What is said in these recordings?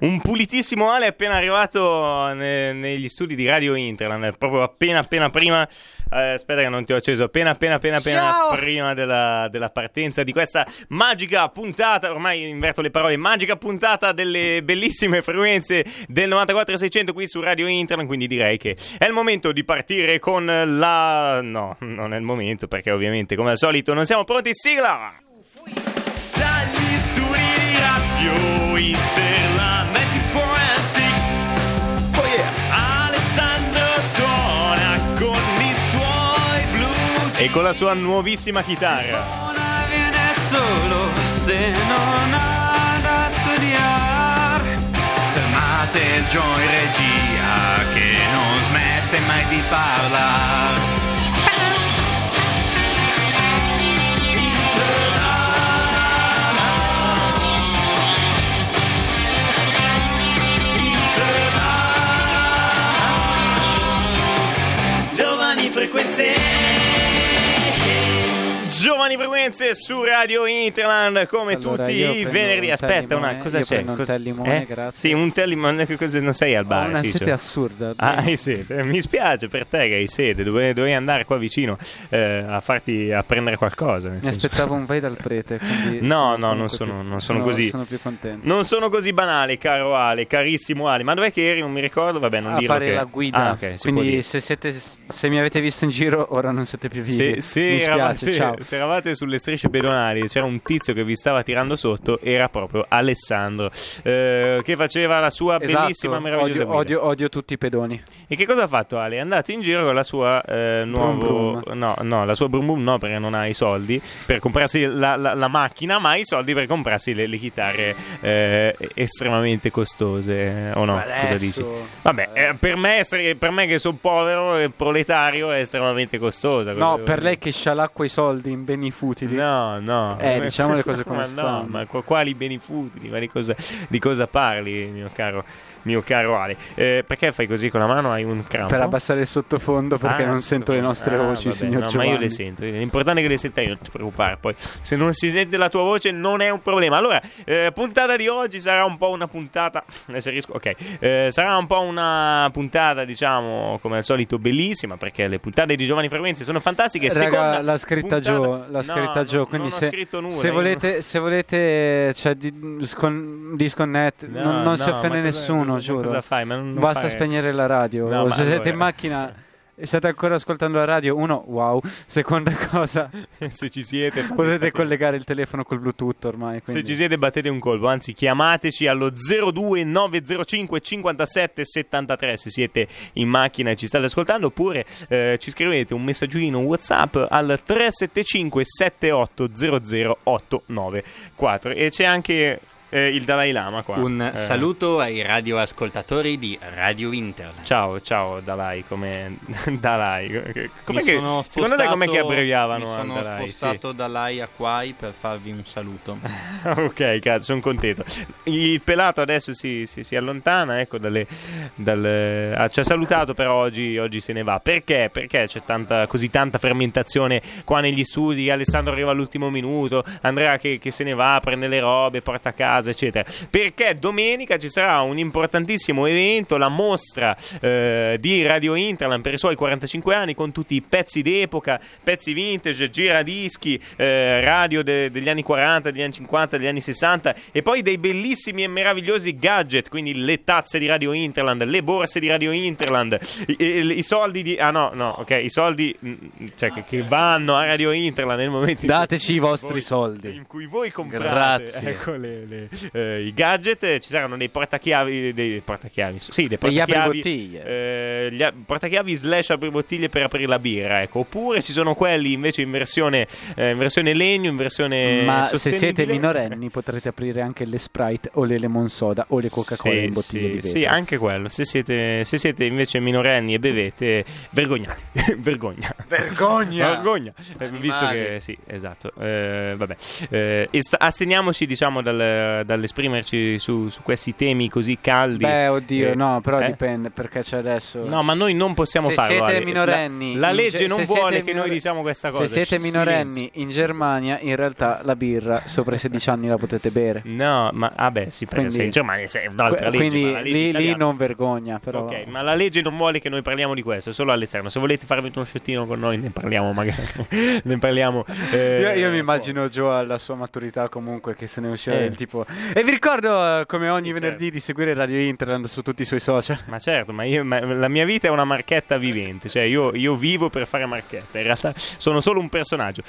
Un pulitissimo Ale appena arrivato negli studi di Radio Hinterland, proprio appena prima, aspetta che non ti ho acceso, appena prima della partenza di questa magica puntata, ormai inverto le parole, magica puntata delle bellissime frequenze del 94.600 qui su Radio Hinterland, quindi direi che è il momento di partire con la... no, non è il momento perché ovviamente come al solito non siamo pronti, sigla! Dagli studi Radio Hinterland. E con la sua nuovissima chitarra. Buona viene solo se non ha da studiare. Fermate il Joy regia che non smette mai di parlare. Giovanni Frequenze. Giovanni Frequenze su Radio Hinterland come allora, tutti i venerdì. Aspetta, limone, cosa c'è? Un tè limone, grazie. Sì, un tè limone, non sei al bar. Ho una sete assurda. Ah, hai sete. Mi spiace per te che hai sete. Dovevi andare qua vicino a prendere qualcosa. Mi aspettavo un vai dal prete. No, non sono così. Sono più contento. Non sono così banale, caro Ale, carissimo Ale. Ma dov'è che eri? Non mi ricordo. Vabbè, non dirlo. A fare la guida. Ah, okay, quindi se mi avete visto in giro, ora non siete più vivi. Mi spiace. Ciao. Se eravate sulle strisce pedonali, c'era un tizio che vi stava tirando sotto, era proprio Alessandro che faceva la sua bellissima, meravigliosa guida. Odio tutti i pedoni. E che cosa ha fatto Ale? È andato in giro con la sua la sua brum brum no, perché non ha i soldi per comprarsi la macchina, ma ha i soldi per comprarsi le chitarre estremamente costose, o no? Adesso, cosa dici? Vabbè, per me che sono povero e proletario è estremamente costosa. No, per lei che scialacqua i soldi in beni futili. No. Diciamo le cose come stanno. Ma quali beni futili? Ma di cosa parli, mio caro Ale? Perché fai così con la mano? Hai un crampo? Per abbassare il sottofondo, perché non sento le nostre voci, vabbè, signor Giovanni. Ma io le sento. L'importante è che le senta io, non ti preoccupare. Poi, se non si sente la tua voce, non è un problema. Allora, puntata di oggi sarà un po' una puntata. Se riesco, ok. Sarà un po' una puntata, diciamo, come al solito, bellissima, perché le puntate di Giovanni Frequenze sono fantastiche. Raga, la scritta Gio, quindi se volete cioè, disconnect, non si offende nessuno, giuro. Cosa fai? Ma non basta fare... spegnere la radio. No, se siete in macchina e state ancora ascoltando la radio, uno, wow. Seconda cosa, se ci siete, potete collegare il telefono col Bluetooth ormai, quindi. Se ci siete, battete un colpo, anzi chiamateci allo 02905 57 73 se siete in macchina e ci state ascoltando, oppure ci scrivete un messaggino WhatsApp al 375 78 00 894. E c'è anche il Dalai Lama qua. Un saluto ai radioascoltatori di Radio Hinterland. Ciao Dalai, come Dalai. Com'è che secondo te com'è che abbreviavano? Mi sono Dalai, spostato sì. Dalai a Quai per farvi un saluto. Ok, cazzo, sono contento. Il pelato adesso si allontana, ecco, ci ha salutato, però oggi se ne va. Perché c'è così tanta fermentazione qua negli studi? Alessandro arriva all'ultimo minuto, Andrea che se ne va, prende le robe, porta a casa, eccetera, perché domenica ci sarà un importantissimo evento, la mostra di Radio Hinterland per i suoi 45 anni, con tutti i pezzi d'epoca, pezzi vintage, giradischi, radio degli anni 40, degli anni 50, degli anni 60, e poi dei bellissimi e meravigliosi gadget, quindi le tazze di Radio Hinterland, le borse di Radio Hinterland, i soldi di... i soldi che vanno a Radio Hinterland nel momento in cui dateci i vostri soldi in cui voi comprate, grazie, ecco, i gadget. Ci saranno dei portachiavi / apribottiglie per aprire la birra, ecco. Oppure ci sono quelli invece in versione legno, in versione ma sostenibile. Se siete minorenni potrete aprire anche le Sprite o le Lemon Soda o le Coca-Cola in bottiglie di vetro. Sì, anche quello. Se siete invece minorenni e bevete, vergognate. Vergogna. Visto che sì, esatto. Vabbè. Assegniamoci, diciamo, dal dall'esprimerci su questi temi così caldi. Beh, oddio, no, però dipende, perché c'è adesso. No, ma noi non possiamo farlo. Siete minorenni. La legge non vuole che noi diciamo questa cosa. Se siete minorenni in Germania, in realtà la birra sopra i 16 anni la potete bere. No, ma vabbè, sì, perché se in Germania è un'altra legge. Quindi lì non vergogna, però. Ok, ma la legge non vuole che noi parliamo di questo, solo all'esterno. Se volete farvi uno sciottino con noi, ne parliamo magari. Ne parliamo. Io mi immagino Gio alla sua maturità comunque che se ne uscirà del tipo. E vi ricordo, come ogni venerdì, certo, di seguire Radio Hinterland su tutti i suoi social. Ma certo, ma la mia vita è una marchetta vivente, cioè io vivo per fare marchetta, in realtà sono solo un personaggio.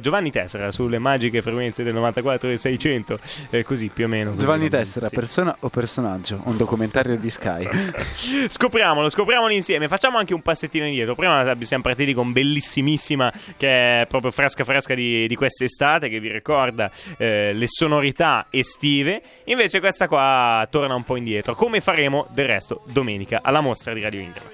Giovanni Tessera sulle magiche frequenze del 94 e 600, così più o meno. Così Giovanni Tessera, sì. Persona o personaggio? Un documentario di Sky. Scopriamolo insieme, facciamo anche un passettino indietro. Prima siamo partiti con Bellissimissima, che è proprio fresca di quest'estate, che vi ricorda le sonorità estive. Invece questa qua torna un po' indietro, come faremo del resto domenica alla mostra di Radio Internet.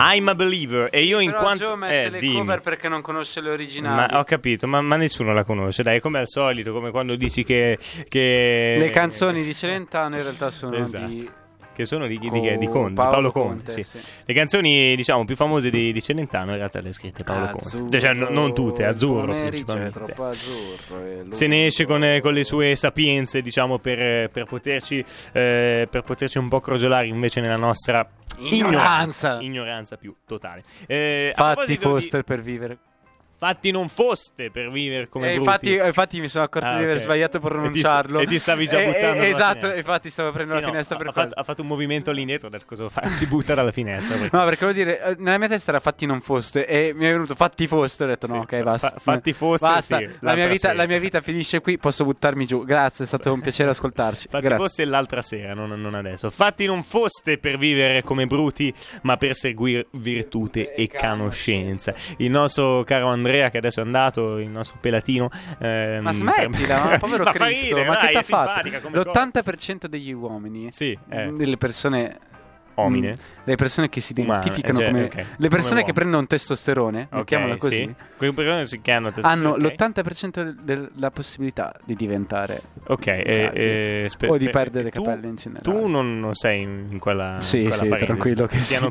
I'm a Believer. E io, in quanto Gio mette le cover perché non conosce le originali. Ma ho capito, ma nessuno la conosce. Dai, come al solito, come quando dici che le canzoni di Celentano in realtà sono di Paolo Conte. Sì. Le canzoni, diciamo, più famose di Celentano in realtà le ha scritte Paolo Conte, cioè, non tutte, Azzurro principalmente. Troppo Azzurro, se ne esce con le sue sapienze, diciamo, per poterci un po' crogiolare invece nella nostra ignoranza più totale. Fatti Foster per vivere. Fatti non foste per vivere come brutti. Infatti mi sono accorto di aver sbagliato per pronunciarlo. E ti stavi già buttando esatto, infatti stavo prendendo la finestra per quello. Ha fatto un movimento lì indietro, adesso cosa fa? Si butta dalla finestra perché... No, perché vuol dire, nella mia testa era fatti non foste e mi è venuto fatti foste, ho detto sì, no, ok, basta. Fatti foste, basta. Sì, la mia vita finisce qui, posso buttarmi giù. Grazie, è stato un piacere ascoltarci. Fatti foste l'altra sera, non adesso. Fatti non foste per vivere come bruti, ma per seguire virtute e conoscenza. Il nostro caro Andrea, che adesso è andato, il nostro pelatino, ma smettila, ma povero Cristo, ma che t'ha fatto? L'80% degli uomini, sì, delle persone omine, le persone che si identificano come le persone che prendono un testosterone, mettiamola così, sì, che hanno l'80% della possibilità di diventare o di perdere capelli in generale. Tu non sei in quella parentesi, tranquillo, che piano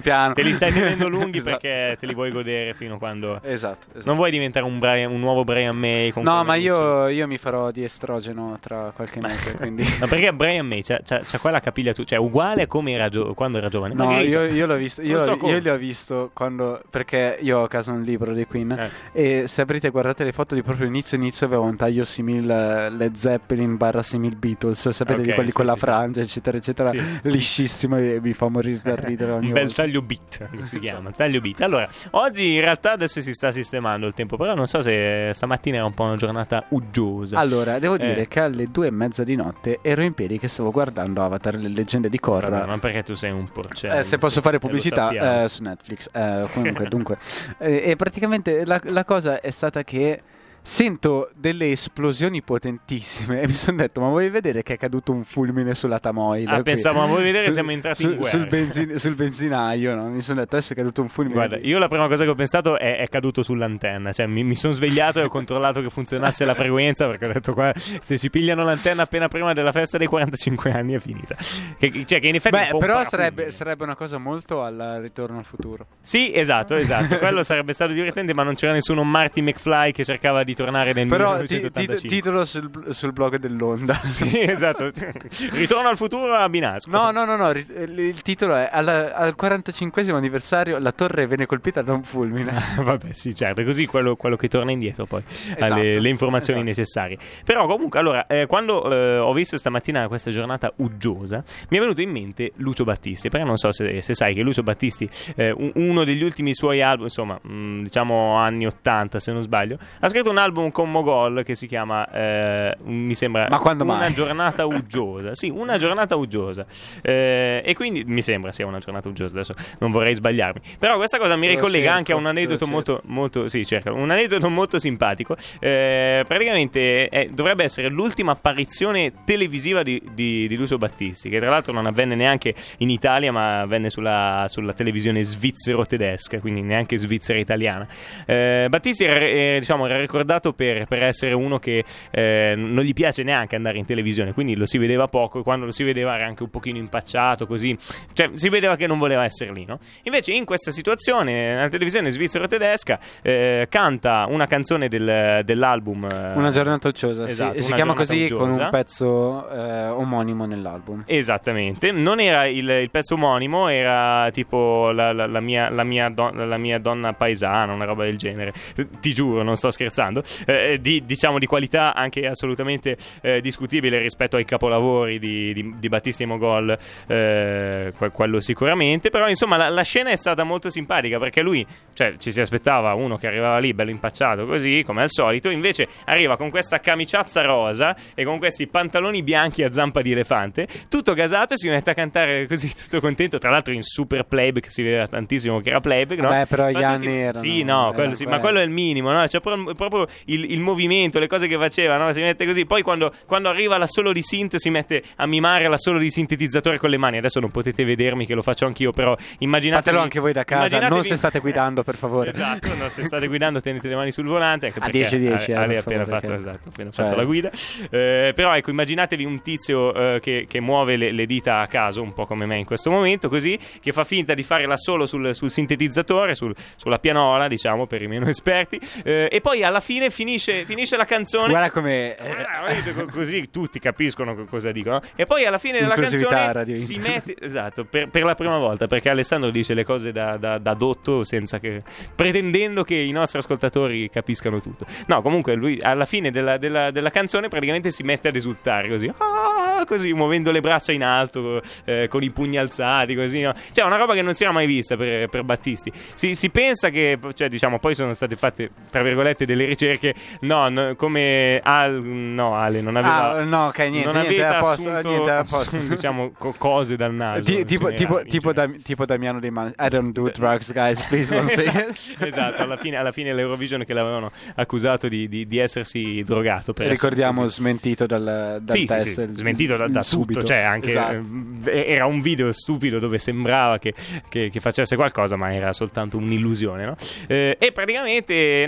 piano te li stai tenendo lunghi perché te li vuoi godere fino a quando esatto. Non vuoi diventare un nuovo Brian May con io mi farò di estrogeno tra qualche mese, quindi no, perché Brian May c'ha quella capiglia, cioè uguale come era quando era giovane. No, io l'ho visto. Io li ho visto quando, perché io ho a casa un libro dei Queen e se aprite e guardate le foto di proprio inizio aveva un taglio simil Led Zeppelin / simil Beatles, sapete, di quelli con la frangia eccetera eccetera, liscissimo, e mi fa morire da ridere ogni volta. Bel taglio beat, come si chiama, taglio beat. Allora, oggi in realtà adesso si sta sistemando il tempo, però non so se stamattina era un po' una giornata uggiosa. Allora, devo dire che alle 2:30 di notte ero in piedi che stavo guardando Avatar: Le leggende di Korra. Ma perché tu sei un porcello? Se posso fare pubblicità su Netflix, comunque. Dunque, e praticamente la cosa è stata che sento delle esplosioni potentissime e mi sono detto, ma vuoi vedere che è caduto un fulmine sulla Tamoil? Pensavo, ma vuoi vedere siamo entrati in guerra sul benzinaio, no? Mi sono detto, adesso è caduto un fulmine. Guarda, io la prima cosa che ho pensato è caduto sull'antenna, cioè mi sono svegliato e ho controllato che funzionasse la frequenza, perché ho detto, qua se ci pigliano l'antenna appena prima della festa dei 45 anni è finita. Che in effetti, beh, però sarebbe una cosa molto al Ritorno al futuro. Sì, esatto quello sarebbe stato divertente, ma non c'era nessuno Marty McFly che cercava di tornare nel 1985. Però titolo sul blog dell'Onda. Sì, esatto. Ritorno al futuro a Binasco. No. Il titolo è al 45esimo anniversario la torre venne colpita da un fulmine. Vabbè, sì, certo. Così quello che torna indietro poi ha le informazioni necessarie. Però comunque, allora, quando ho visto stamattina questa giornata uggiosa, mi è venuto in mente Lucio Battisti. Perché non so se sai che Lucio Battisti, uno degli ultimi suoi album, insomma, diciamo anni 80 se non sbaglio, ha scritto un album con Mogol che si chiama, mi sembra, ma quando mai? Una giornata uggiosa. Sì, una giornata uggiosa, e quindi mi sembra sia una giornata uggiosa, adesso non vorrei sbagliarmi, però questa cosa mi ricollega anche a un aneddoto molto sì, cercalo, un aneddoto molto simpatico. Praticamente dovrebbe essere l'ultima apparizione televisiva di Lucio Battisti, che tra l'altro non avvenne neanche in Italia, ma avvenne sulla televisione svizzero-tedesca, quindi neanche svizzera-italiana. Battisti era ricordato per essere uno che non gli piace neanche andare in televisione, quindi lo si vedeva poco, e quando lo si vedeva era anche un pochino impacciato, così, cioè si vedeva che non voleva essere lì, no? Invece in questa situazione, nella televisione svizzero-tedesca, canta una canzone dell'album Una giornata ucciosa, esatto, si chiama così, uggiosa, con un pezzo omonimo nell'album. Esattamente, non era il pezzo omonimo, era tipo la mia donna paesana, una roba del genere, ti giuro, non sto scherzando, di qualità anche assolutamente discutibile rispetto ai capolavori di Battisti e Mogol, quello sicuramente, però insomma la scena è stata molto simpatica, perché lui, cioè, ci si aspettava uno che arrivava lì bello impacciato così come al solito, invece arriva con questa camiciazza rosa e con questi pantaloni bianchi a zampa di elefante, tutto gasato, e si mette a cantare così tutto contento, tra l'altro in super playback, si vedeva tantissimo che era playback, no? Beh, però gli anni erano, sì, no, quello sì, ma quello è il minimo, no? Cioè, proprio il movimento, le cose che faceva, no? Si mette così, poi quando arriva l'assolo di synth si mette a mimare l'assolo di sintetizzatore con le mani. Adesso non potete vedermi che lo faccio anch'io, però immaginate, fatelo anche voi da casa, non se state guidando, per favore. Esatto, no, se state guidando tenete le mani sul volante, anche perché a 10-10 ha appena fatto, esatto, appena fatto la guida, però ecco, immaginatevi un tizio che muove le dita a caso, un po' come me in questo momento, così, che fa finta di fare l'assolo sul sintetizzatore, sulla pianola, diciamo, per i meno esperti, e poi alla fine finisce la canzone. Guarda come così tutti capiscono cosa dicono. E poi alla fine della canzone si mette, esatto, per la prima volta, perché Alessandro dice le cose da dotto, senza che, pretendendo che i nostri ascoltatori capiscano tutto. No, comunque lui alla fine della canzone praticamente si mette ad esultare così, così muovendo le braccia in alto, con i pugni alzati così, no? Cioè una roba che non si era mai vista per Battisti. Si pensa che, cioè, diciamo, poi sono state fatte, tra virgolette, delle ricerche, no, come Ale non aveva, diciamo, cose dal naso, tipo Damiano dei Måneskin, I don't do drugs guys, please don't say it. Esatto, alla fine l'Eurovision, che l'avevano accusato di essersi drogato, per, ricordiamo, smentito dal sì, test, sì, smentito da subito, tutto, cioè anche, esatto. Era un video stupido dove sembrava che facesse qualcosa, ma era soltanto un'illusione, no? E praticamente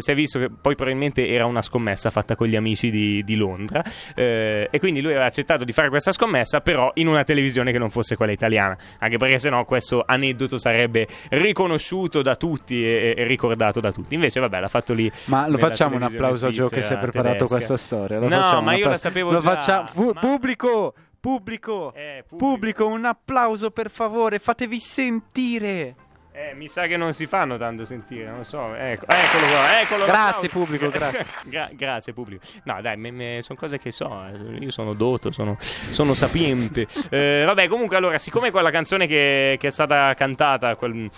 si è visto che poi probabilmente era una scommessa fatta con gli amici di Londra, e quindi lui aveva accettato di fare questa scommessa, però in una televisione che non fosse quella italiana, anche perché sennò questo aneddoto sarebbe riconosciuto da tutti e ricordato da tutti. Invece vabbè, l'ha fatto lì. Ma lo facciamo un applauso a Gio che si è preparato questa storia. La sapevo già. Pubblico, un applauso per favore, fatevi sentire. Mi sa che non si fanno tanto sentire, non so, eccolo qua, eccolo. Grazie pubblico, grazie pubblico. No dai, sono cose che so, io sono dotto, sono sapiente. Vabbè, comunque, allora, siccome quella canzone che è stata cantata, quella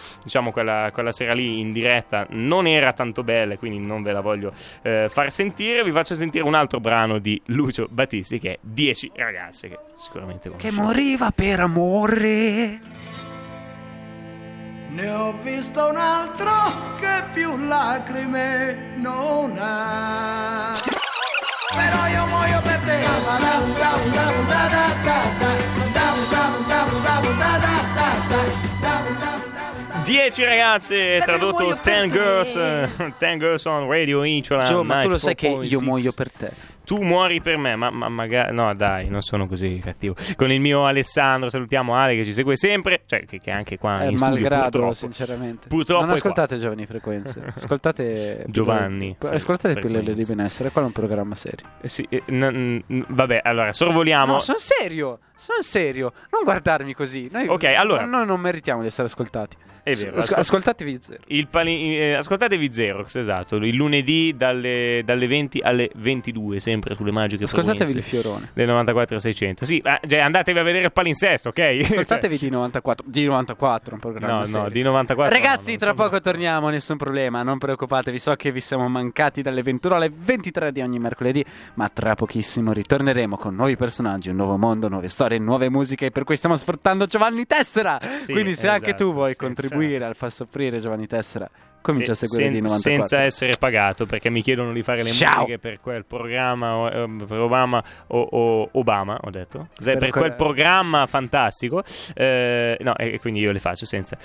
sera lì in diretta, non era tanto bella, quindi non ve la voglio far sentire, vi faccio sentire un altro brano di Lucio Battisti, che è 10 ragazze, che sicuramente conoscete. Che moriva per amore. Ne ho visto un altro che più lacrime non ha. Però io muoio per te. Dieci ragazze, tradotto 10 girls on Radio Hinterland. Gio, ma tu lo sai che io muoio per te. Tu muori per me, ma magari... No, dai, non sono così cattivo. Con il mio Alessandro, salutiamo Ale che ci segue sempre, cioè che anche qua in studio, malgrado, sinceramente. Purtroppo non ascoltate Giovanni Frequenze, ascoltate Giovanni. Ascoltate Pillole di Benessere, qua è un programma serio. Sì, vabbè, allora, sorvoliamo. No, sono serio! Sono serio, non guardarmi così. Noi, ok, allora noi non meritiamo di essere ascoltati. È vero. Ascoltatevi Zero. Ascoltatevi Xerox, esatto. Il lunedì dalle 20 alle 22, sempre sulle magiche ascoltatevi frequenze. Ascoltatevi il fiorone del 94 600. Sì, cioè, andatevi a vedere il palinsesto, ok? Ascoltatevi cioè... Di 94 un programma serio. Di 94. Ragazzi, tra poco torniamo, nessun problema. Non preoccupatevi, so che vi siamo mancati dalle 21 alle 23 di ogni mercoledì, ma tra pochissimo ritorneremo con nuovi personaggi, un nuovo mondo, nuove storie, nuove musiche, e per cui stiamo sfruttando Giovanni Tessera. Sì, quindi se esatto, anche tu vuoi contribuire al far soffrire Giovanni Tessera, comincia a seguire di 94 senza essere pagato, perché mi chiedono di fare le musiche per quel programma per Obama, ho detto per quel programma fantastico, no, e quindi io le faccio senza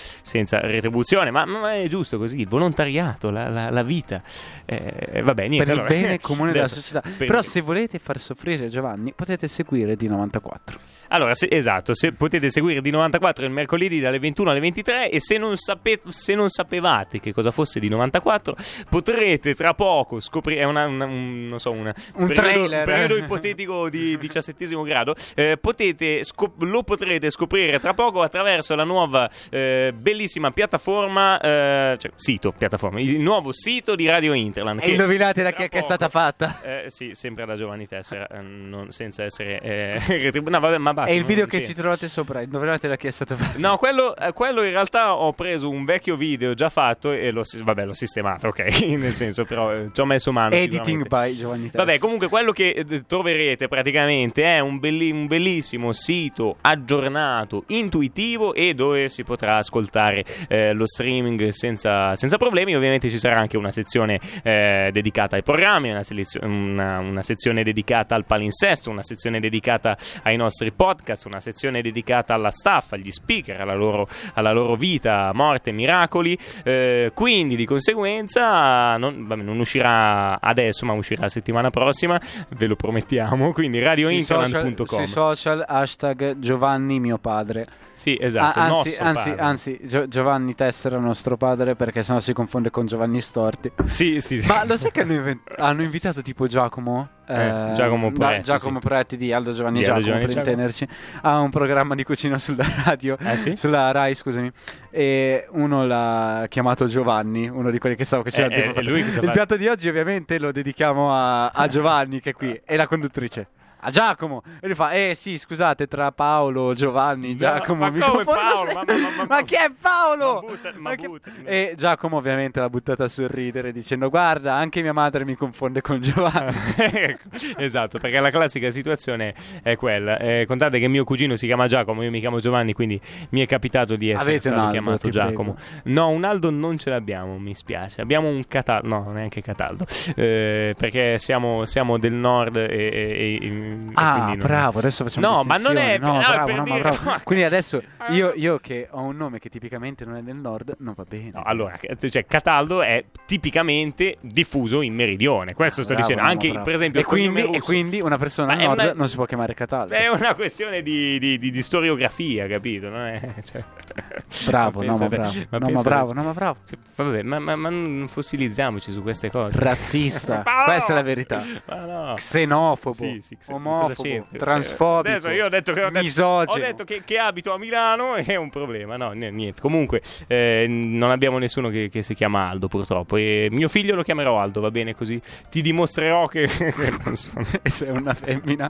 retribuzione, ma è giusto così, il volontariato, la vita, va bene, per allora, il bene comune della società. Però se volete far soffrire Giovanni potete seguire di 94. Allora esatto, se potete seguire di 94 il mercoledì dalle 21 alle 23, e se non sapevate che cosa fosse di 94, potrete tra poco scoprire un periodo ipotetico di 17° grado, lo potrete scoprire tra poco attraverso la nuova bellissima piattaforma, il nuovo sito di Radio Hinterland. E indovinate da chi è stata fatta? Sì, sempre da Giovanni Tessera, senza essere no, vabbè, ma basta. E il video che ci trovate sopra, indovinate da chi è stato fatto? No, quello in realtà ho preso un vecchio video già fatto e l'ho sistemato, ok? Nel senso, però ci ho messo mano. Editing by Giovanni Tessera. Vabbè, comunque quello che troverete praticamente è un bellissimo sito aggiornato, intuitivo, e dove si potrà ascoltare lo streaming senza problemi. Ovviamente ci sarà anche una sezione dedicata ai programmi, una sezione dedicata al palinsesto, una sezione dedicata ai nostri podcast, una sezione dedicata alla staff, agli speaker, alla loro vita, morte, miracoli. Quindi di conseguenza non uscirà adesso, ma uscirà settimana prossima, ve lo promettiamo. Quindi radiohinterland.com, sui social hashtag Giovanni mio padre. Sì, esatto. Giovanni Tessera nostro padre, perché sennò si confonde con Giovanni Storti. Sì. Ma lo sai che hanno invitato tipo Giacomo Proietti di Aldo Giovanni Giacomo, per intenderci, ha un programma di cucina sulla radio, sulla Rai, scusami, e uno l'ha chiamato Giovanni, uno di quelli che stavo cucinando. Il piatto di oggi ovviamente lo dedichiamo a Giovanni, che è qui, e la conduttrice a Giacomo, e lui fa sì, scusate, tra Paolo, Giovanni, Giacomo, ma come Paolo? Ma chi è Paolo? E Giacomo ovviamente l'ha buttata a sorridere dicendo: guarda, anche mia madre mi confonde con Giovanni. Esatto, perché la classica situazione è quella, contate che mio cugino si chiama Giacomo, io mi chiamo Giovanni, quindi mi è capitato di essere stato chiamato Giacomo. No, un Aldo non ce l'abbiamo, mi spiace. Abbiamo un Cataldo, no, neanche Cataldo, perché siamo del nord e bravo, adesso facciamo bravo. Quindi adesso io che ho un nome che tipicamente non è del nord, non va bene. No, allora, cioè Cataldo è tipicamente diffuso in meridione. Questo dicendo, anche per esempio, e quindi una persona del nord non si può chiamare Cataldo. È una questione di storiografia, capito? No? Cioè, bravo. Vabbè, ma non fossilizziamoci su queste cose. Razzista. Questa è la verità. No. Xenofobo. Sì. Omofobo, transfobico. Adesso io ho detto che abito a Milano, è un problema. No, niente. Comunque non abbiamo nessuno che si chiama Aldo, purtroppo. E mio figlio lo chiamerò Aldo, va bene così? Ti dimostrerò che sei una femmina.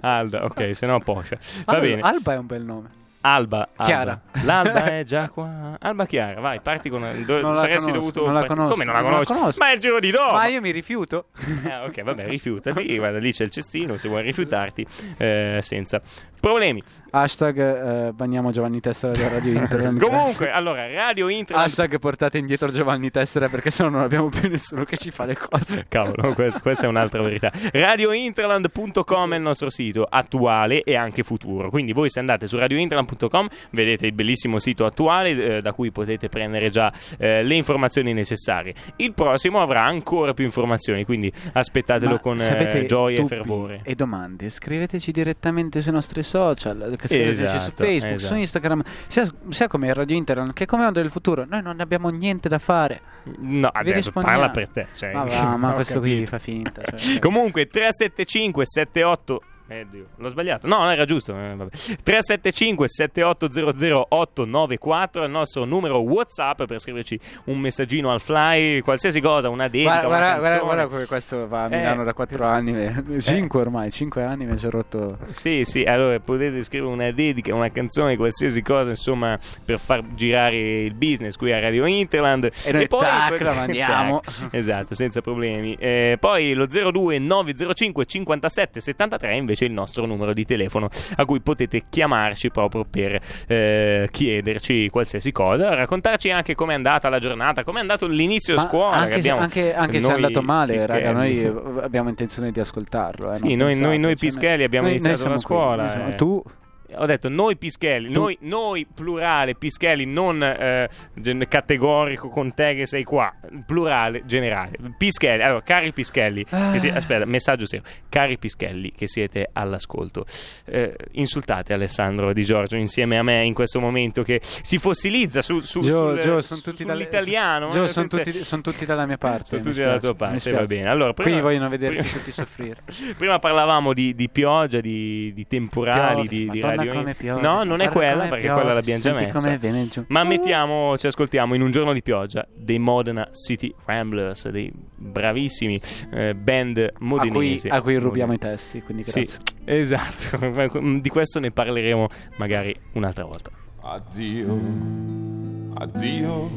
Alda, ok, se no poscia. Va bene. Alba è un bel nome. Alba Chiara. L'alba è già qua. Alba Chiara, vai, parti con saresti dovuto. Come non la conosco? Ma è il giro di dopo. Ma io mi rifiuto. Ok, vabbè, rifiutati. Guarda, lì c'è il cestino, se vuoi rifiutarti senza problemi. Hashtag bagniamo Giovanni Tessera da Radio Hinterland. Comunque, allora, Radio Hinterland. Hashtag portate indietro Giovanni Tessera, perché sennò non abbiamo più nessuno che ci fa le cose. Cavolo, questa è un'altra verità. radiohinterland.com è il nostro sito attuale e anche futuro. Quindi voi, se andate su radiohinterland.com, vedete il bellissimo sito attuale, da cui potete prendere già le informazioni necessarie. Il prossimo avrà ancora più informazioni, quindi aspettatelo con gioia e fervore. E domande, scriveteci direttamente sui nostri social, scriveteci su Facebook, su Instagram, sia come Radio Hinterland che come Onda del futuro. Noi non abbiamo niente da fare. No, adesso parla per te, questo qui fa finta. Comunque 375 78 L'ho sbagliato. No, era giusto. 375-7800-894 è il nostro numero WhatsApp per scriverci un messaggino al fly, qualsiasi cosa, una dedica. Guarda come questo va a Milano da 4 anni, 5 ormai, 5 anni mi ci ho rotto. Sì, sì, allora potete scrivere una dedica, una canzone, qualsiasi cosa, insomma, per far girare il business qui a Radio Hinterland. E noi poi la mandiamo. Esatto, senza problemi. Poi lo 02 905 57 73 invece il nostro numero di telefono a cui potete chiamarci proprio per chiederci qualsiasi cosa, raccontarci anche com'è andata la giornata, com'è andato l'inizio scuola, anche se è andato male, raga, noi abbiamo intenzione di ascoltarlo, sì, no? noi Pischelli abbiamo iniziato la scuola, qui, tu ho detto noi Pischelli, noi plurale Pischelli, non categorico con te che sei qua, plurale generale Pischelli. Allora, cari Pischelli aspetta, messaggio serio, cari Pischelli che siete all'ascolto, insultate Alessandro Di Giorgio insieme a me in questo momento che si fossilizza sull'italiano. Sono tutti dalla mia parte, sono tutti dalla tua parte, va bene. Allora, qui vogliono vederti tutti soffrire. Prima parlavamo di pioggia, di temporali, di radio. No, non è quella, perché piove, quella l'abbiamo già messa. Ma mettiamo, ci ascoltiamo in un giorno di pioggia dei Modena City Ramblers, dei bravissimi band modenesi a cui rubiamo i testi, quindi grazie. Sì, esatto, di questo ne parleremo magari un'altra volta. Addio, addio,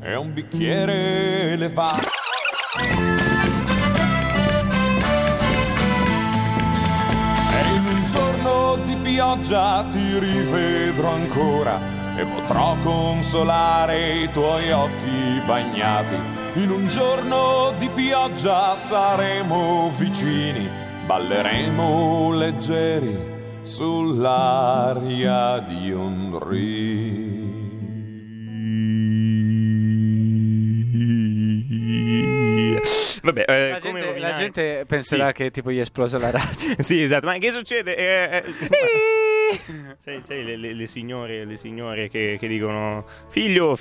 è un bicchiere elevato. Un giorno di pioggia ti rivedrò ancora e potrò consolare i tuoi occhi bagnati. In un giorno di pioggia saremo vicini, balleremo leggeri sull'aria di un rio. Vabbè, la gente penserà, sì, che tipo gli è esplosa la radio. Sì, esatto. Ma che succede? Sei le signore che dicono figlio,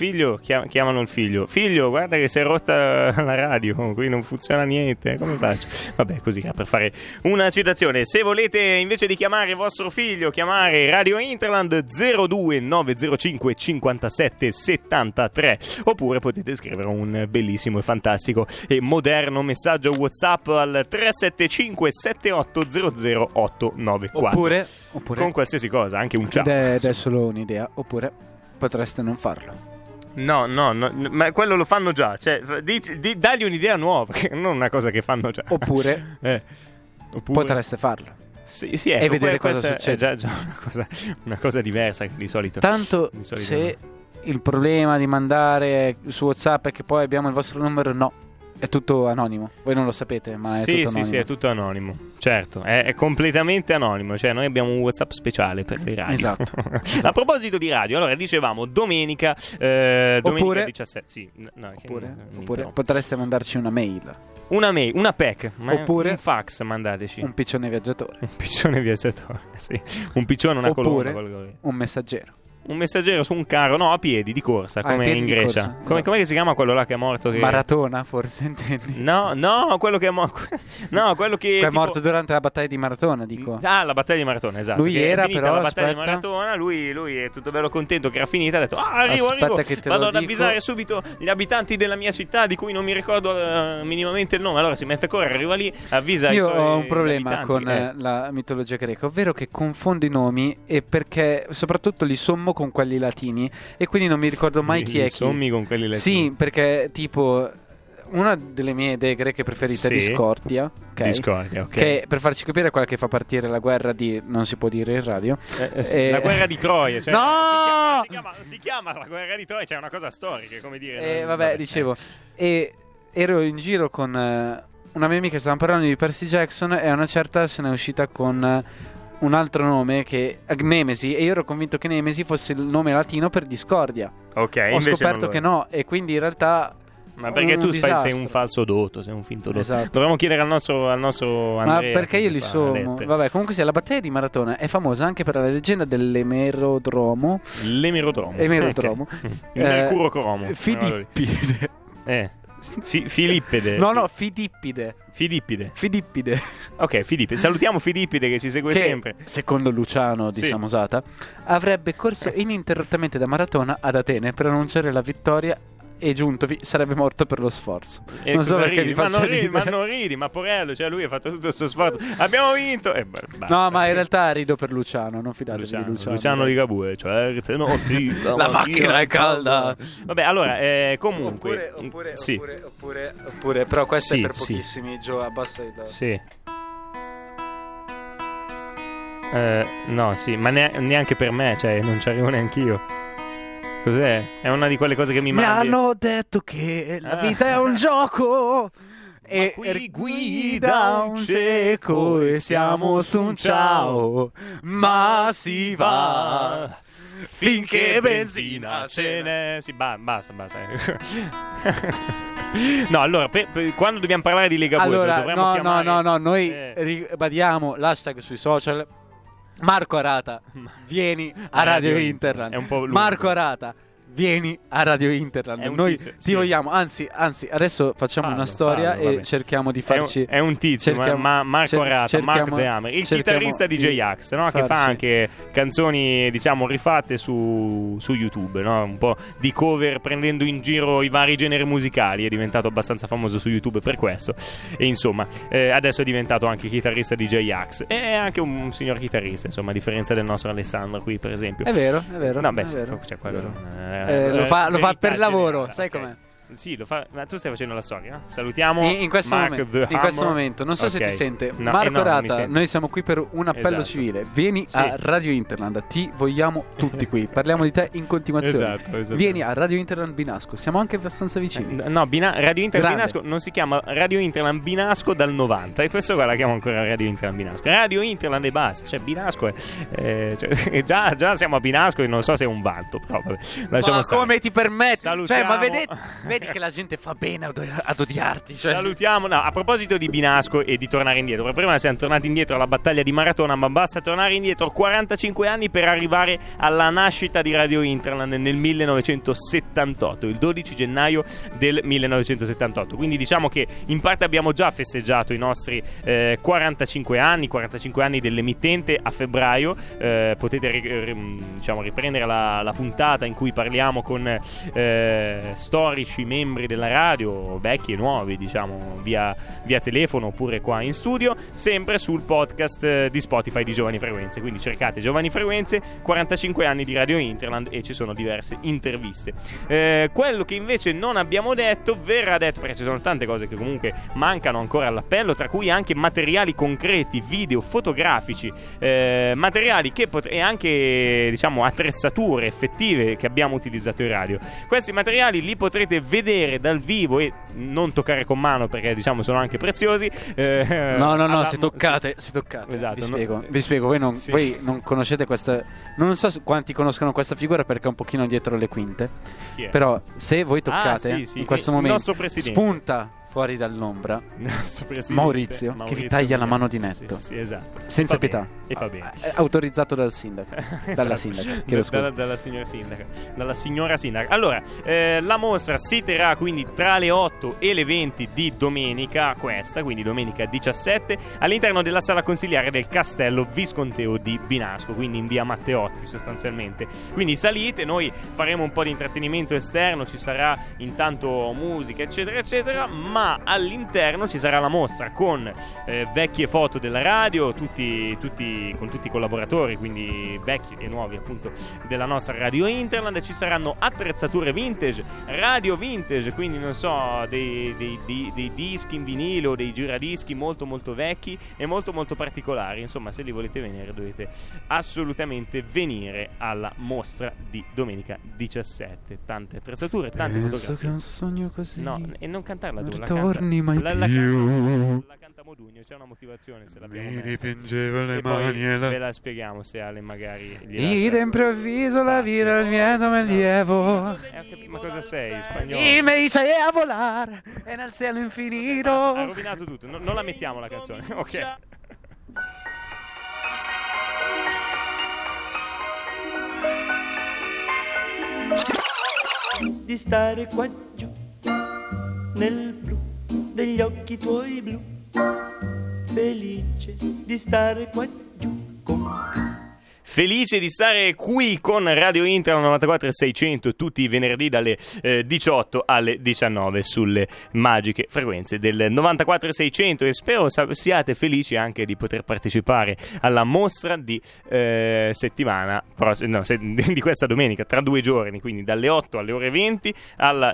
chiamano il figlio, guarda che si è rotta la radio, qui non funziona niente, come faccio? Vabbè, così, per fare una citazione. Se volete invece di chiamare il vostro figlio, chiamare Radio Hinterland 02 905 57 73, oppure potete scrivere un bellissimo e fantastico e moderno messaggio WhatsApp al 375 7800 894, oppure con qualsiasi cosa, anche un ciao. Ed è solo un'idea, oppure potreste non farlo. No, ma quello lo fanno già, cioè dagli un'idea nuova, non una cosa che fanno già. Oppure potreste farlo. Sì, e vedere cosa succede. È già una cosa diversa di solito. Tanto se il problema di mandare su WhatsApp è che poi abbiamo il vostro numero, no. È tutto anonimo, voi non lo sapete, ma è tutto anonimo. È tutto anonimo, certo, è completamente anonimo, cioè noi abbiamo un WhatsApp speciale per le radio. Esatto. A proposito di radio, allora dicevamo domenica 17, sì, no, oppure potreste mandarci una mail. Una mail, una PEC, oppure un fax, mandateci. Un piccione viaggiatore, sì. Un piccione, una colonna. Oppure un messaggero. Un messaggero su un carro, no, a piedi, di corsa, come in Grecia. Corsa, come esatto. Com'è si chiama quello là che è morto? Che... Maratona, forse, intendi? No, quello che è morto. No, quello che è tipo... morto durante la battaglia di Maratona, dico. Ah, la battaglia di Maratona, esatto. Lui che era, però, la battaglia di Maratona, lui è tutto bello contento che era finita, ha detto arrivo, che te vado ad avvisare subito gli abitanti della mia città di cui non mi ricordo minimamente il nome. Allora si mette a correre, arriva lì, avvisa i suoi abitanti. Io ho un problema con la mitologia greca, ovvero che confondo i nomi, e perché soprattutto li sommo con quelli latini, e quindi non mi ricordo mai chi è chi. Sommi con quelli latini. Sì, perché tipo una delle mie idee greche preferite, sì, è Discordia. Okay? Discordia, ok. Che, per farci capire, è quella che fa partire la guerra di... non si può dire in radio. Sì, la guerra di Troia. Cioè, no! Si chiama la guerra di Troia, cioè è una cosa storica, come dire. Vabbè, dicevo. E ero in giro con una mia amica, stavamo parlando di Percy Jackson, e a una certa se n'è uscita con... un altro nome che Nemesi, e io ero convinto che Nemesi fosse il nome latino per discordia. Ok, ho scoperto che no, e quindi in realtà... Ma perché tu sei un falso doto, sei un finto doto. Esatto. Dovremmo chiedere al nostro Andrea. Ma perché io li sono? Vabbè, comunque sia, la battaglia di Maratona è famosa anche per la leggenda dell'emerodromo. L'emerodromo. Emerodromo. Il mercuro cromo. Filippide. Filippide. No, Filippide. Ok, Filippide. Salutiamo Filippide che ci segue sempre. Secondo Luciano di Samosata, avrebbe corso ininterrottamente da maratona ad Atene per annunciare la vittoria e giuntovi sarebbe morto per lo sforzo. E non so perché vi faccio ridere. Ma non ridi, ma porello, cioè lui ha fatto tutto questo sforzo. Abbiamo vinto. No, ma in realtà rido per Luciano, non fidatevi di Luciano. Luciano Ligabue, cioè la macchina è calda. Vabbè, allora comunque oppure però questo è per pochissimi, Gio, abbassa il. Sì. No, sì, ma neanche per me, cioè non ci arrivo neanche io. Cos'è? È una di quelle cose che mi mandi. Mi hanno detto che la vita è un gioco e guida un cieco e siamo su un ciao, ma si va finché benzina ce n'è. Sì, basta. No, allora, quando dobbiamo parlare di Lega 2 allora, dovremmo chiamare... No, noi ribadiamo l'hashtag sui social. Marco Arata, vieni a Radio Hinterland. È un po' lungo. Marco Arata, vieni a Radio Hinterland. Noi tizio, ti vogliamo. Anzi, adesso facciamo una storia e cerchiamo di farci. È un tizio, Marco Arata, Mark De Hammer, il chitarrista di J-Ax, no? Che fa anche canzoni, diciamo, rifatte su YouTube, no? Un po' di cover prendendo in giro i vari generi musicali. È diventato abbastanza famoso su YouTube per questo. E insomma, adesso è diventato anche chitarrista di J-Ax. È anche un signor chitarrista, insomma, a differenza del nostro Alessandro qui, per esempio. È vero. No, beh, cioè quello. Lo fa per lavoro, sai com'è? Sì, lo fa. Ma tu stai facendo la storia? Salutiamo in questo momento. Non so se ti sente, no, Marco Rata. Noi siamo qui per un appello civile. Vieni a Radio Hinterland. Ti vogliamo tutti qui. Parliamo di te in continuazione. Esatto. Vieni a Radio Hinterland Binasco. Siamo anche abbastanza vicini. Radio Hinterland Binasco non si chiama Radio Hinterland Binasco dal 90. E questo qua la chiamo ancora Radio Hinterland Binasco. Radio Hinterland e basta. Cioè Binasco è, già siamo a Binasco e non so se è un vanto. Però vabbè, ma come ti permetti? Salutiamo. Cioè, ma vedete che la gente fa bene ad odiarti, cioè. Salutiamo, a proposito di Binasco e di tornare indietro, prima siamo tornati indietro alla battaglia di Maratona, ma basta tornare indietro 45 anni per arrivare alla nascita di Radio Hinterland nel 1978, il 12 gennaio del 1978, quindi diciamo che in parte abbiamo già festeggiato i nostri 45 anni dell'emittente a febbraio. Potete diciamo riprendere la puntata in cui parliamo con storici membri della radio, vecchi e nuovi, diciamo, via telefono oppure qua in studio, sempre sul podcast di Spotify di Giovanni Frequenze. Quindi cercate Giovanni Frequenze, 45 anni di Radio Hinterland, e ci sono diverse interviste. Quello che invece non abbiamo detto verrà detto, perché ci sono tante cose che comunque mancano ancora all'appello, tra cui anche materiali concreti, video, fotografici, materiali che e anche, diciamo, attrezzature effettive che abbiamo utilizzato in radio. Questi materiali li potrete vedere dal vivo e non toccare con mano, perché diciamo sono anche preziosi. Se toccate esatto, vi spiego voi non conoscete questa, non so quanti conoscono questa figura perché è un pochino dietro le quinte, però se voi toccate in questo momento spunta fuori dall'ombra Maurizio che vi taglia la mano di netto, esatto, senza pietà, e fa bene, autorizzato dal sindaco. Esatto. Dalla signora sindaca. Allora la mostra si terrà quindi tra le 8 e le 20 di domenica, quindi domenica 17, all'interno della sala consiliare del castello Visconteo di Binasco, quindi in via Matteotti sostanzialmente. Quindi salite, noi faremo un po' di intrattenimento esterno, ci sarà intanto musica eccetera eccetera, ma all'interno ci sarà la mostra con vecchie foto della radio, con tutti i collaboratori, quindi vecchi e nuovi appunto della nostra Radio Hinterland. Ci saranno attrezzature vintage, radio vintage, quindi non so, dei dischi in vinilo, dei giradischi molto molto vecchi e molto molto particolari. Insomma, se li volete venire dovete assolutamente venire alla mostra di domenica 17. Tante attrezzature, tante fotografie. Penso che è un sogno così. No, e non cantarla tu, la canta Modugno, c'è una motivazione se l'abbiamo messa. Mi dipingevo le mani e ve la spieghiamo se Ale magari gli d'improvviso la vira il miedo medievo. Ma cosa sei, spagnolo? Me dice a volare e nel cielo infinito. Ha rovinato tutto, non la mettiamo la canzone. Ok. Di stare qua giù nel blu degli occhi tuoi blu, felice di stare qua giù con... Felice di stare qui con Radio Hinterland 94 600 tutti i venerdì dalle 18 alle 19 sulle magiche frequenze del 94 600, e spero siate felici anche di poter partecipare alla mostra di di questa domenica, tra 2 giorni, quindi dalle 8 alle ore 20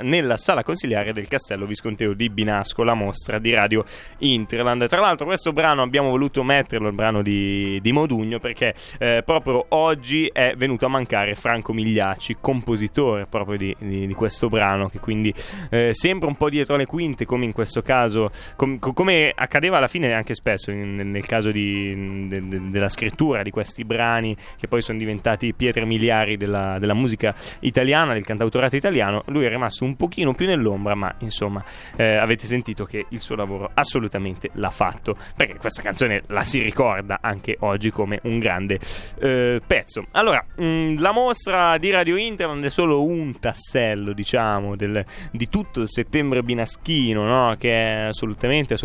nella sala consiliare del Castello Visconteo di Binasco, la mostra di Radio Hinterland. Tra l'altro questo brano abbiamo voluto metterlo, il brano di Modugno, perché proprio oggi è venuto a mancare Franco Migliacci, compositore proprio di questo brano, che quindi sempre un po' dietro alle quinte, come in questo caso, come accadeva alla fine anche spesso nel caso della scrittura di questi brani che poi sono diventati pietre miliari della musica italiana, del cantautorato italiano. Lui è rimasto un pochino più nell'ombra, ma insomma avete sentito che il suo lavoro assolutamente l'ha fatto, perché questa canzone la si ricorda anche oggi come un grande pezzo. Allora, la mostra di Radio Hinterland è solo un tassello, diciamo, di tutto il settembre binaschino, no? Che è assolutamente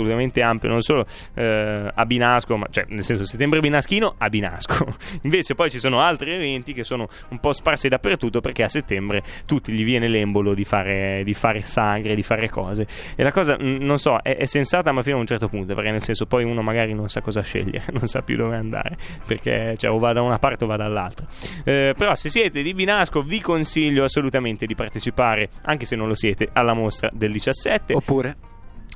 ampio, non solo a Binasco, ma cioè nel senso settembre binaschino a Binasco. Invece poi ci sono altri eventi che sono un po' sparsi dappertutto, perché a settembre tutti gli viene l'embolo di fare sagre, di fare cose, e la cosa non so, è sensata ma fino a un certo punto, perché nel senso poi uno magari non sa cosa scegliere, non sa più dove andare, perché cioè, o va da una parte o va dall'altra, però se siete di Binasco vi consiglio assolutamente di partecipare, anche se non lo siete, alla mostra del 17.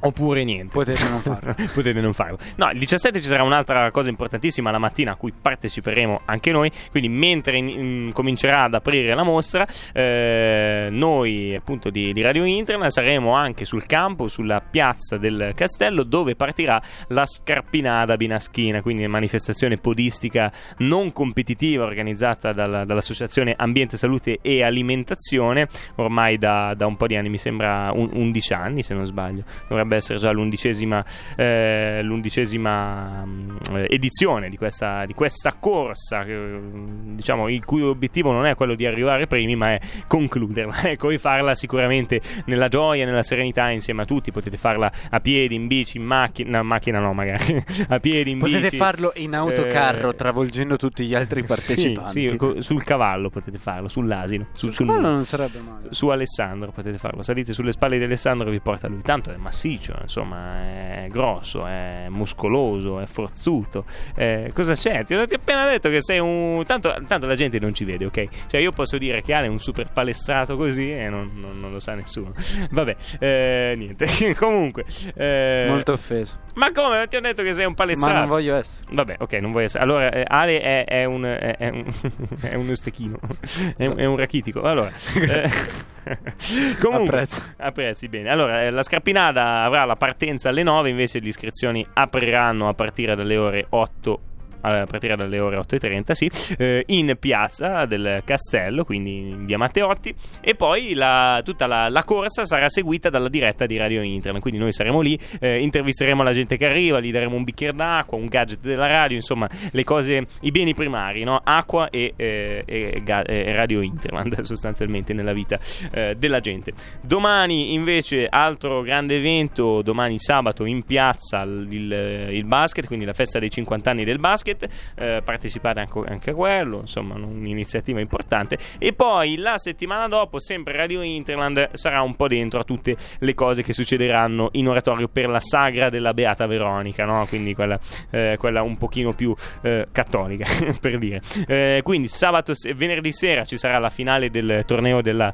Oppure niente, potete non farlo. No, il 17 ci sarà un'altra cosa importantissima la mattina, a cui parteciperemo anche noi. Quindi mentre comincerà ad aprire la mostra, noi appunto di Radio Hinterland saremo anche sul campo, sulla piazza del castello, dove partirà la scarpinada binaschina, quindi manifestazione podistica non competitiva organizzata dall'associazione Ambiente, Salute e Alimentazione, ormai da un po' di anni, mi sembra 11 anni se non sbaglio, dovrebbe essere già l'undicesima edizione di questa corsa, diciamo, il cui obiettivo non è quello di arrivare primi, ma è concluderla, ecco, e farla sicuramente nella gioia, nella serenità, insieme a tutti. Potete farla a piedi, in bici, in macchina no, magari a piedi, in bici, potete farlo in autocarro, travolgendo tutti gli altri partecipanti. Sì, sul cavallo potete farlo, sull'asino, sul cavallo non sarebbe male, su Alessandro potete farlo, salite sulle spalle di Alessandro e vi porta lui, tanto è massiccio, insomma, è grosso, è muscoloso, è forzuto. Cosa c'è? Ti ho appena detto che sei un... Tanto la gente non ci vede, ok? Cioè io posso dire che Ale è un super palestrato così e non lo sa nessuno. Vabbè, niente. Comunque molto offeso. Ma come? Ti ho detto che sei un palestrato. Ma non voglio essere. Vabbè, ok, non voglio essere. Allora Ale è uno stecchino. È un rachitico. Allora comunque apprezzi bene. Allora la scarpinada avrà la partenza alle 9, invece le iscrizioni apriranno a partire dalle ore 8. A partire dalle ore 8:30, sì, in piazza del castello, quindi in via Matteotti, e poi tutta la corsa sarà seguita dalla diretta di Radio Hinterland. Quindi noi saremo lì, intervisteremo la gente che arriva, gli daremo un bicchiere d'acqua, un gadget della radio, insomma le cose, i beni primari, no? Acqua e Radio Hinterland sostanzialmente nella vita della gente. Domani invece altro grande evento, domani sabato in piazza il basket, quindi la festa dei 50 anni del basket. Partecipare anche a quello, insomma un'iniziativa importante. E poi la settimana dopo sempre Radio Hinterland sarà un po' dentro a tutte le cose che succederanno in oratorio per la sagra della Beata Veronica, no? Quindi quella un pochino più cattolica per dire, quindi venerdì sera ci sarà la finale del torneo della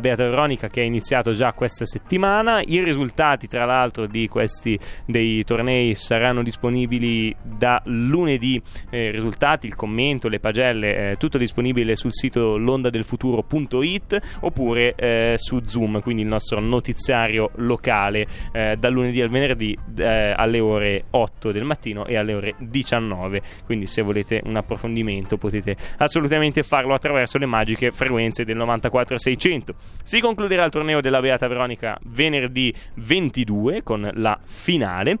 Beata Veronica, che è iniziato già questa settimana. I risultati tra l'altro di questi dei tornei saranno disponibili da lunedì, risultati, il commento, le pagelle, tutto disponibile sul sito londadelfuturo.it oppure su Zoom, quindi il nostro notiziario locale dal lunedì al venerdì alle ore 8 del mattino e alle ore 19. Quindi se volete un approfondimento potete assolutamente farlo attraverso le magiche frequenze del 94 600. Si concluderà il torneo della Beata Veronica venerdì 22 con la finale.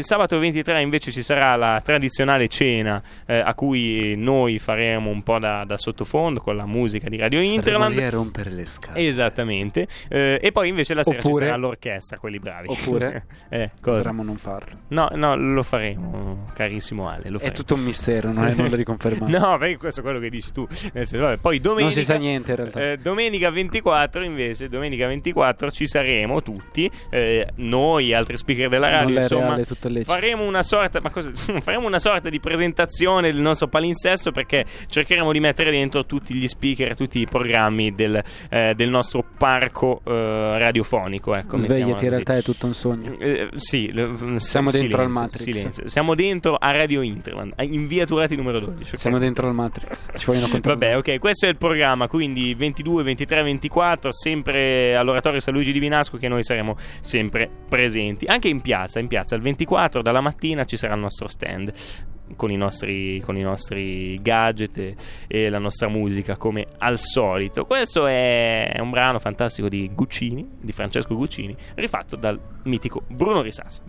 Sabato 23 invece ci sarà la tradizionale cena a cui noi faremo un po' da sottofondo con la musica di Radio Hinterland. Saremo lì a rompere le scatole. Esattamente. E poi invece la sera ci sarà l'orchestra, quelli bravi. Oppure potremmo non farlo. No, lo faremo, carissimo Ale, lo faremo. È tutto un mistero, non è nulla di confermato. No, perché questo è quello che dici tu. Vabbè, poi domenica non si sa niente in realtà. Domenica 24 ci saremo tutti, noi, altri speaker della radio, insomma, faremo una sorta, faremo una sorta di presentazione del nostro palinsesto, perché cercheremo di mettere dentro tutti gli speaker, tutti i programmi del nostro parco radiofonico, ecco. Svegliati, in realtà è tutto un sogno. Sì, siamo dentro al Matrix. Silenzio. Siamo dentro a Radio Hinterland, in via Turati numero 12. Okay? Siamo dentro al Matrix. Ci vogliono controllare. Vabbè, ok, questo è il programma, quindi 22, 23, 24, sempre all'oratorio San Luigi di Binasco, che noi saremo sempre presenti. Anche in piazza il 24 dalla mattina ci sarà il nostro stand con i nostri gadget e la nostra musica come al solito. Questo è un brano fantastico di Guccini, di Francesco Guccini, rifatto dal mitico Bruno Risas.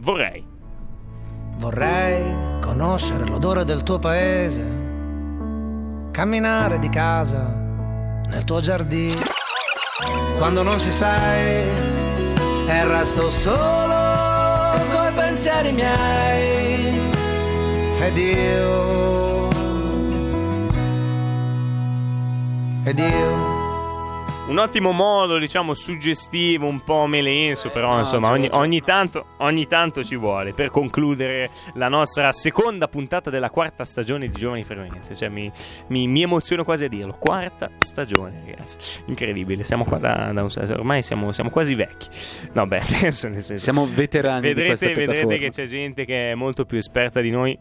Vorrei conoscere l'odore del tuo paese, camminare di casa nel tuo giardino. Quando non ci sei e resto solo coi pensieri miei ed io. Un ottimo modo, diciamo, suggestivo, un po' melenso, però insomma ogni tanto ci vuole per concludere la nostra seconda puntata della quarta stagione di Giovanni Frequenze. Cioè mi emoziono quasi a dirlo, quarta stagione, ragazzi, incredibile, siamo qua da un senso, ormai siamo quasi vecchi. No, beh, adesso nel senso siamo veterani, vedrete che c'è gente che è molto più esperta di noi.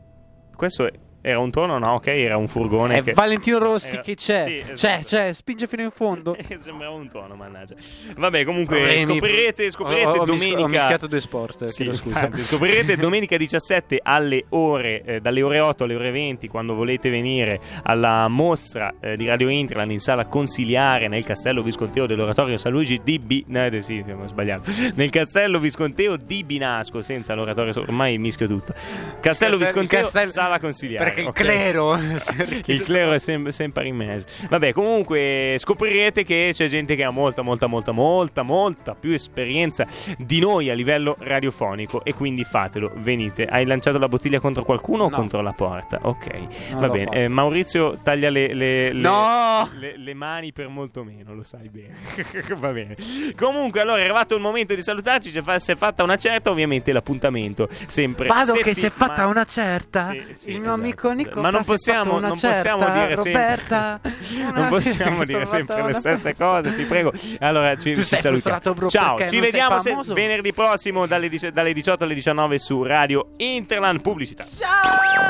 Questo è Era un tono? No, ok, era un furgone. È che... Valentino Rossi, che c'è? Sì, esatto. C'è, spinge fino in fondo. Sembrava un tono, mannaggia. Vabbè, comunque scoprirete domenica. Ho mischiato due sport, sì, scusa. Scoprirete domenica 17 dalle ore 8 alle ore 20, quando volete venire alla mostra di Radio Hinterland in sala consiliare nel Castello Visconteo dell'Oratorio San Luigi di Binasco. Sì, ho sbagliato. Nel Castello Visconteo di Binasco, senza l'oratorio, ormai mischio tutto. Castello Visconteo, sala consiliare. Perché okay. Il clero è sempre in mese. Vabbè, comunque scoprirete che c'è gente che ha molta più esperienza di noi a livello radiofonico, e quindi fatelo, venite. Hai lanciato la bottiglia contro qualcuno o contro la porta? Ok, non va bene. Maurizio taglia le mani per molto meno, lo sai bene. Va bene. Comunque, allora è arrivato il momento di salutarci. Si è fatta una certa, ovviamente l'appuntamento sempre. Che si è fatta una certa. Sì, il mio amico Nico, ma non possiamo dire sempre le stesse cose, ti prego. Allora ci salutiamo. Ciao, ci vediamo venerdì prossimo dalle 18 alle 19 su Radio Hinterland. Pubblicità. Ciao.